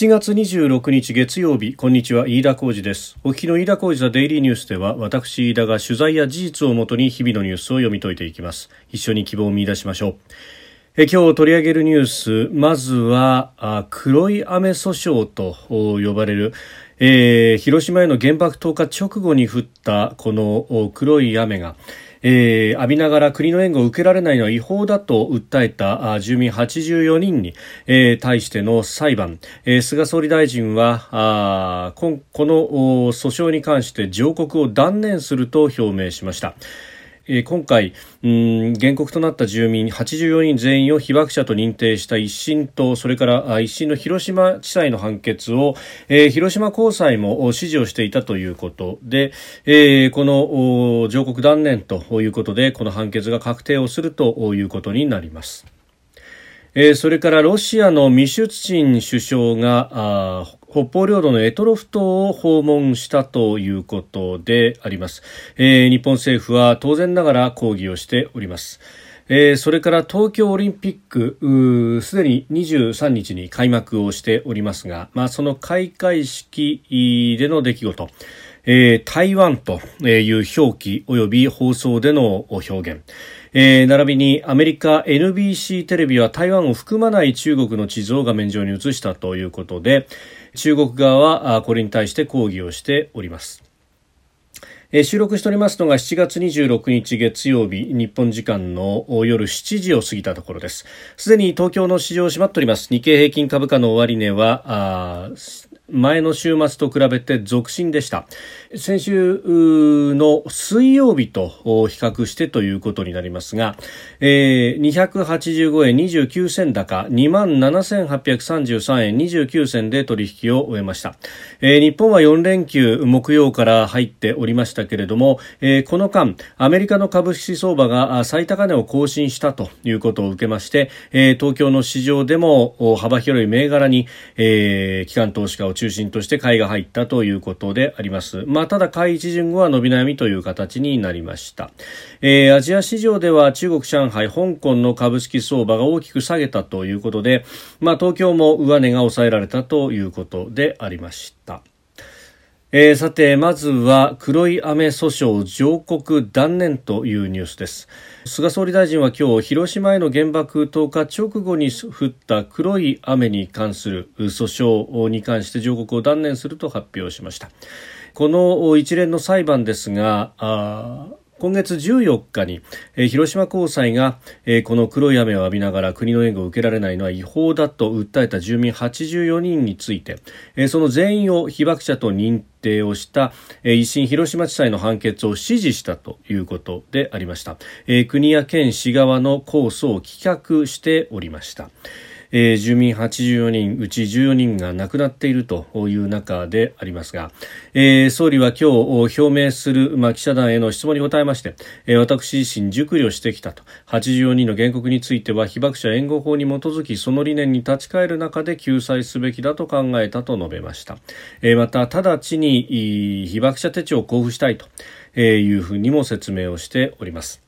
7月26日月曜日、こんにちは、飯田浩司です。お聞きの飯田浩司ザデイリーニュースでは、私飯田が取材や事実をもとに日々のニュースを読み解いていきます。一緒に希望を見出しましょう。今日取り上げるニュース、まずは黒い雨訴訟と呼ばれる、広島への原爆投下直後に降ったこの黒い雨が、浴びながら国の援護を受けられないのは違法だと訴えた住民84人に、対しての裁判、菅総理大臣はこの訴訟に関して上告を断念すると表明しました。今回原告となった住民84人全員を被爆者と認定した一審と、それから一審の広島地裁の判決を、広島高裁も支持をしていたということで、この上告断念ということで、この判決が確定をするということになります。それからロシアのミシュツチン首相が北方領土の択捉島を訪問したということであります。日本政府は当然ながら抗議をしております。それから東京オリンピック、すでに23日に開幕をしておりますが、その開会式での出来事、台湾という表記及び放送での表現、並びにアメリカ NBC テレビは台湾を含まない中国の地図を画面上に映したということで、中国側はこれに対して抗議をしております。収録しておりますのが7月26日月曜日、日本時間の夜7時を過ぎたところです。すでに東京の市場閉まっております。日経平均株価の終値は前の週末と比べて続伸でした。先週の水曜日と比較してということになりますが、285円29銭高 27,833 円29銭で取引を終えました。日本は4連休木曜から入っておりましたけれども、この間アメリカの株式相場が最高値を更新したということを受けまして、東京の市場でも幅広い銘柄に、機関投資家を中心として買いが入ったということであります。ただ買い一巡後は伸び悩みという形になりました。アジア市場では中国上海香港の株式相場が大きく下げたということで、東京も上値が抑えられたということでありました。さて、まずは黒い雨訴訟上告断念というニュースです。菅総理大臣は今日、広島への原爆投下直後に降った黒い雨に関する訴訟に関して上告を断念すると発表しました。この一連の裁判ですが、今月14日に広島高裁がこの黒い雨を浴びながら国の援護を受けられないのは違法だと訴えた住民84人について、その全員を被爆者と認定をした一審広島地裁の判決を支持したということでありました。国や県、市側の控訴を棄却しておりました。住民84人うち14人が亡くなっているという中でありますが、総理は今日表明する、記者団への質問に答えまして、私自身熟慮してきたと、84人の原告については被爆者援護法に基づき、その理念に立ち返る中で救済すべきだと考えたと述べました。また直ちに被爆者手帳を交付したいというふうにも説明をしております。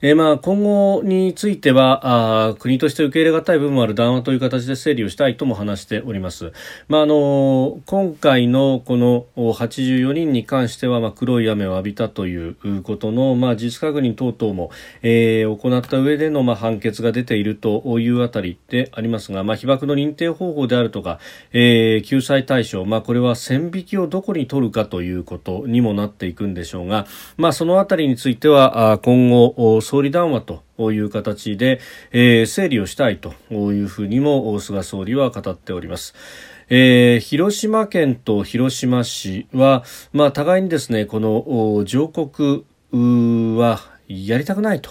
今後については国として受け入れがたい部分もある談話という形で整理をしたいとも話しております。今回のこの84人に関しては、黒い雨を浴びたということの、事実確認等々も、行った上での、判決が出ているというあたりでありますが、被爆の認定方法であるとか、救済対象、これは線引きをどこに取るかということにもなっていくんでしょうが、そのあたりについては今後総理談話という形で整理をしたいというふうにも菅総理は語っております。広島県と広島市は、互いにですね、この上告はやりたくないと、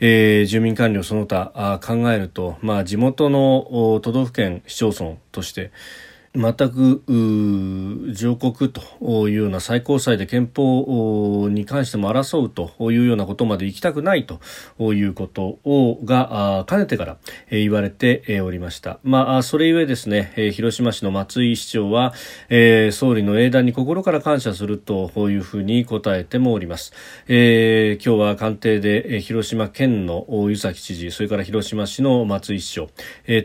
住民官僚その他考えると、地元の都道府県市町村として全く上告というような最高裁で憲法に関しても争うというようなことまで行きたくないということがかねてから言われておりました。まあ、それゆえですね、広島市の松井市長は総理の英断に心から感謝するというふうに答えてもおります。今日は官邸で広島県の湯崎知事、それから広島市の松井市長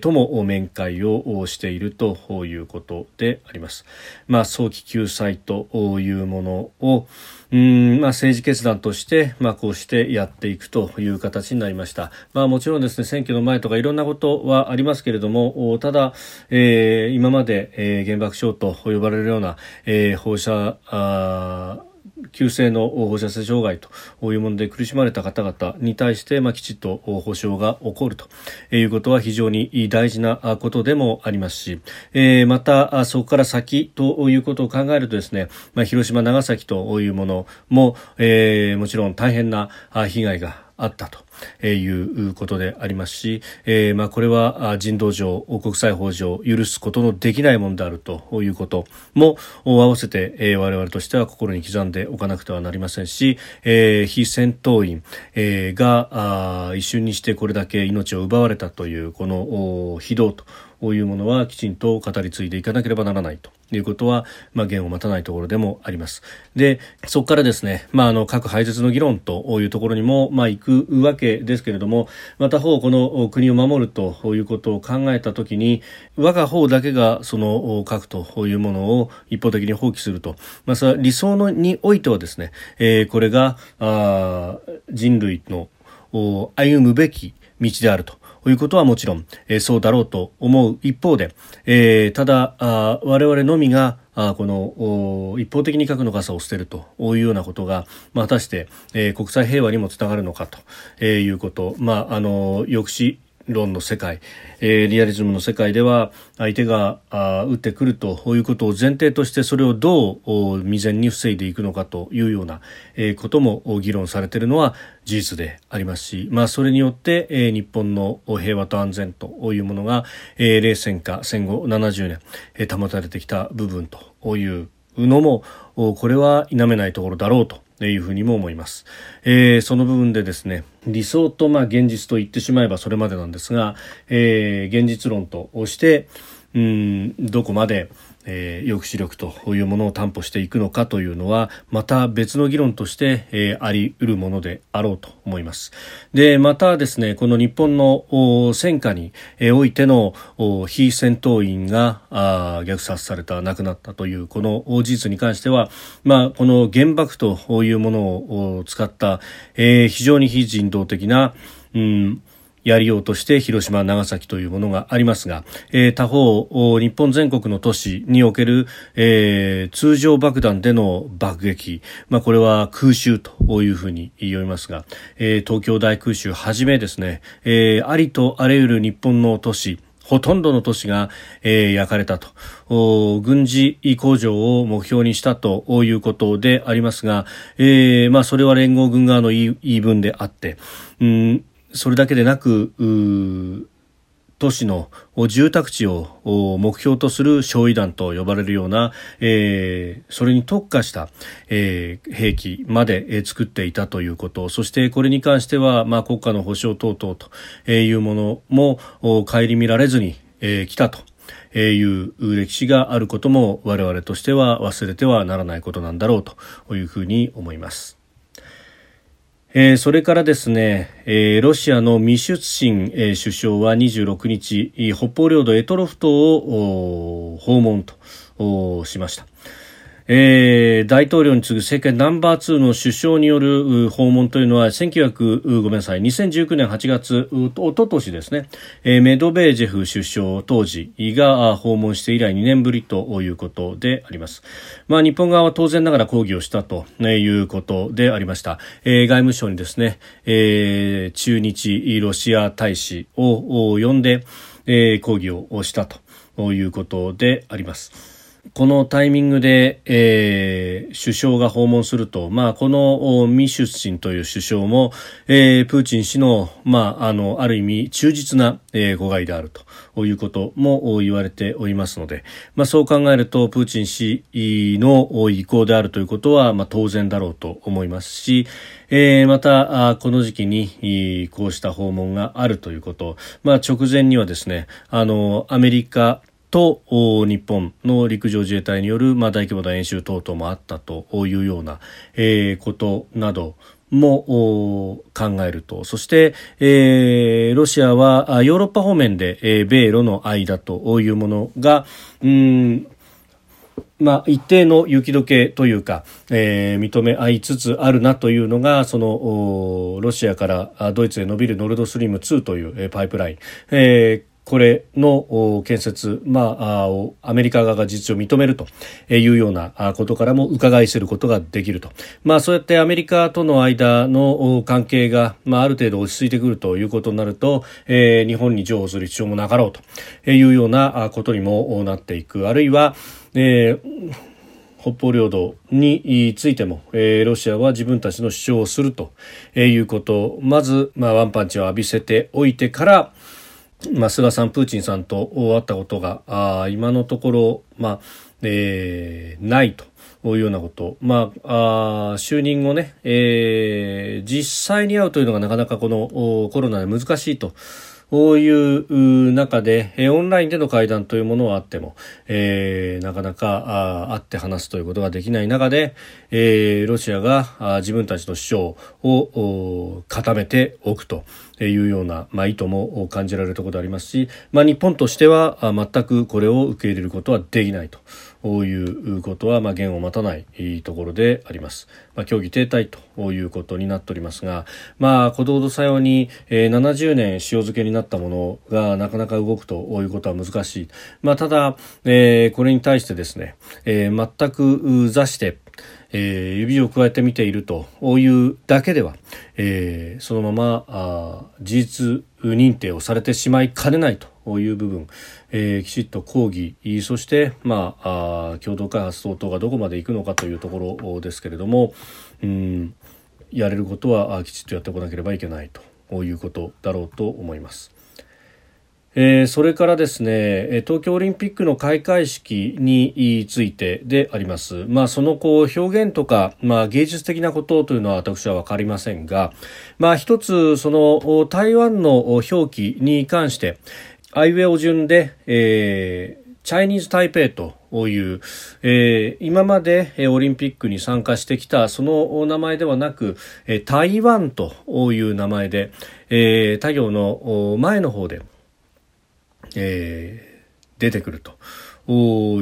とも面会をしているということであります。まあ、早期救済というものを政治決断として、こうしてやっていくという形になりました。もちろんですね、選挙の前とかいろんなことはありますけれども、ただ、今まで、原爆症と呼ばれるような、放射急性の放射線障害というもので苦しまれた方々に対して、きちっと補償が起こるということは非常に大事なことでもありますし、またそこから先ということを考えるとですね、広島、長崎というものも、もちろん大変な被害があったということでありますし、これは人道上、国際法上許すことのできないものであるということも合わせて我々としては心に刻んでおかなくてはなりませんし、非戦闘員が一瞬にしてこれだけ命を奪われたというこの非道というものはきちんと語り継いでいかなければならないということは、言を待たないところでもあります。で、そこからですね、核廃絶の議論というところにも、行くわけですけれども、またこの国を守るということを考えたときに、我が方だけがその核というものを一方的に放棄すると、それは理想のにおいてはですね、これが人類の歩むべき道であるということはもちろん、そうだろうと思う一方で、ただ我々のみがこの一方的に核の傘を捨てるというようなことが、果たして、国際平和にもつながるのかということ、抑止論の世界、リアリズムの世界では相手が撃ってくるということを前提として、それをどう未然に防いでいくのかというようなことも議論されているのは事実でありますし、それによって日本の平和と安全というものが冷戦下戦後70年保たれてきた部分というのも、これは否めないところだろうというふうにも思います。その部分でですね、理想と現実と言ってしまえばそれまでなんですが、現実論としてどこまで抑止力というものを担保していくのかというのは、また別の議論として、あり得るものであろうと思います。で、またですね、この日本の戦火においての非戦闘員が虐殺された、亡くなったというこの事実に関しては、この原爆というものを使った、非常に非人道的なやりようとして広島、長崎というものがありますが、他方日本全国の都市における、通常爆弾での爆撃、これは空襲というふうに言いますが、東京大空襲はじめですね、ありとあらゆる日本の都市、ほとんどの都市が、焼かれたと。軍事工場を目標にしたということでありますが、それは連合軍側の言い分であって、それだけでなく、都市の住宅地を目標とする焼夷弾と呼ばれるような、それに特化した、兵器まで作っていたということ、そしてこれに関しては、国家の保障等々というものも顧みられずに来たという歴史があることも、我々としては忘れてはならないことなんだろうというふうに思います。それからですね、ロシアのミシュスチン首相は26日、北方領土択捉島を訪問としました。大統領に次ぐ政権ナンバー2の首相による訪問というのは、2019年8月、おととしですね、メドベージェフ首相当時が訪問して以来2年ぶりということであります。日本側は当然ながら抗議をしたということでありました。外務省にですね、駐日ロシア大使を呼んで、抗議をしたということであります。このタイミングで、首相が訪問すると、このミシュスチンという首相も、プーチン氏の、ある意味忠実な、子飼いであるということも言われておりますので、そう考えるとプーチン氏の意向であるということは、当然だろうと思いますし、またこの時期にこうした訪問があるということ、直前にはですね、アメリカと日本の陸上自衛隊による大規模な演習等々もあったというようなことなども考えると、そしてロシアはヨーロッパ方面で米ロの間というものが一定の雪解けというか、認め合いつつあるなというのが、そのロシアからドイツへ伸びるノルドストリーム2というパイプライン、これの建設、アメリカ側が実情を認めるというようなことからも伺い知ることができると、そうやってアメリカとの間の関係が、ある程度落ち着いてくるということになると、日本に譲歩する必要もなかろうというようなことにもなっていく。あるいは、北方領土についても、ロシアは自分たちの主張をするということ、まず、ワンパンチを浴びせておいてから、菅さん、プーチンさんと会ったことが今のところ、ないというようなこと、就任後ね、実際に会うというのがなかなかこのコロナで難しいという中で、オンラインでの会談というものはあっても、なかなか会って話すということができない中で、ロシアが自分たちの主張を固めておくというような、意図も感じられるところでありますし、日本としては全くこれを受け入れることはできないということは、言を待たないところであります。協議停滞ということになっておりますが、子どもとさように、70年塩漬けになったものがなかなか動くということは難しい。ただ、これに対してですね、全く座して指を加えて見ているというだけでは、そのまま事実認定をされてしまいかねないという部分、きちっと抗議、そして、共同開発等々がどこまで行くのかというところですけれども、やれることはきちっとやってこなければいけないということだろうと思います。それからですね、東京オリンピックの開会式についてであります。その表現とか、芸術的なことというのは私は分かりませんが、一つその台湾の表記に関して、アイウェオ順で、チャイニーズ・タイペイという、今までオリンピックに参加してきたその名前ではなく、台湾という名前で、他行の前の方で、出てくると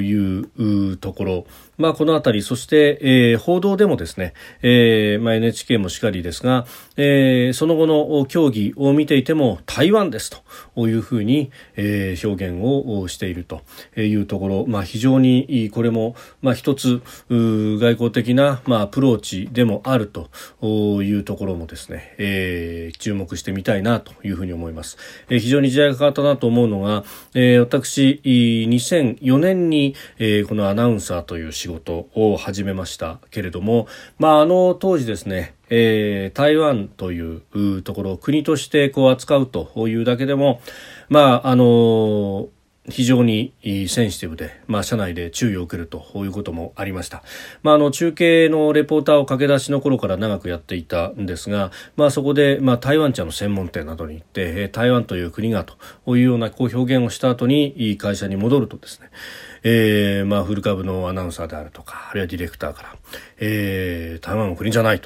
いうところ、このあたり、そして、報道でもですね、NHK もしかりですが、その後の競技を見ていても台湾ですというふうに、表現をしているというところ、非常にこれも、一つ外交的な、アプローチでもあるというところもですね、注目してみたいなというふうに思います。非常に時代が変わったなと思うのが、私2004年に、このアナウンサーという仕事を始めましたけれども、あの当時ですね、台湾というところを国として扱うというだけでも、非常にセンシティブで、社内で注意を受けるということもありました。中継のレポーターを駆け出しの頃から長くやっていたんですが、そこで、台湾茶の専門店などに行って、台湾という国がというような表現をした後に会社に戻るとですね、フル株のアナウンサーであるとか、あるいはディレクターから、台湾は国じゃない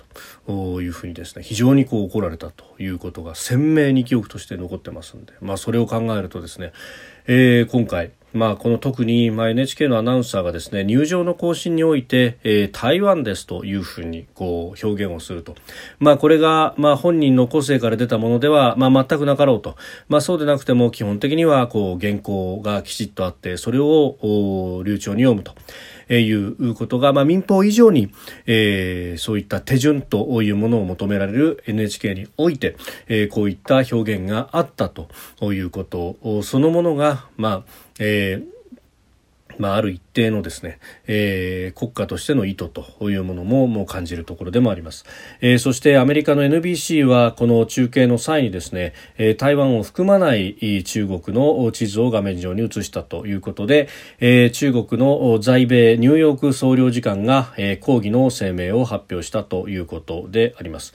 というふうにですね、非常に怒られたということが鮮明に記憶として残ってますんで、それを考えるとですね、今回、この特に、NHK のアナウンサーがですね、入場の更新において、台湾ですというふうに表現をすると。これが、本人の個性から出たものでは、全くなかろうと。そうでなくても基本的には、原稿がきちっとあって、それを流暢に読むと。いうことが、民放以上に、そういった手順というものを求められる NHK において、こういった表現があったということそのものが、ある一定のですね、国家としての意図というものも感じるところでもあります。そしてアメリカの NBC はこの中継の際にですね、台湾を含まない中国の地図を画面上に映したということで、中国の在米ニューヨーク総領事館が抗議の声明を発表したということであります。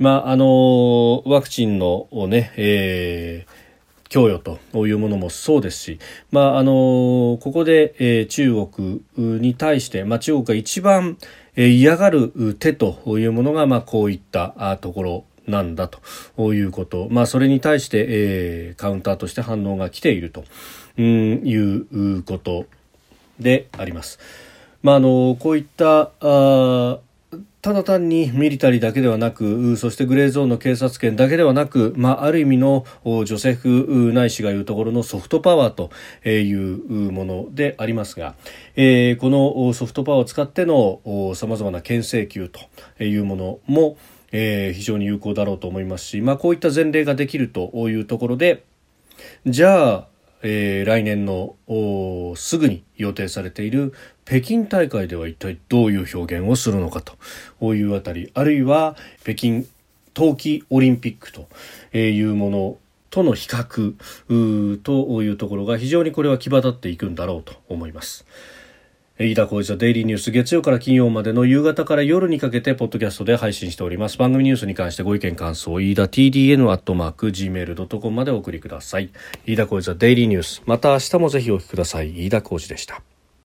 ワクチンのね、供与というものもそうですし、ここで、中国に対して、中国が一番、嫌がる手というものが、こういったところなんだということ、それに対して、カウンターとして反応が来ているということであります。こういったただ単にミリタリーだけではなく、そしてグレーゾーンの警察権だけではなく、ある意味のジョセフ内氏が言うところのソフトパワーというものでありますが、このソフトパワーを使っての様々な牽制球というものも非常に有効だろうと思いますし、こういった前例ができるというところで、じゃあ来年のすぐに予定されている北京大会では一体どういう表現をするのかというあたり、あるいは北京冬季オリンピックというものとの比較というところが非常にこれは際立っていくんだろうと思います。飯田浩司のデイリーニュース、月曜から金曜までの夕方から夜にかけてポッドキャストで配信しております。番組ニュースに関してご意見感想、飯田 tdn@gmail.com までお送りください。飯田浩司のデイリーニュース、また明日もぜひお聞きください。飯田浩司でした。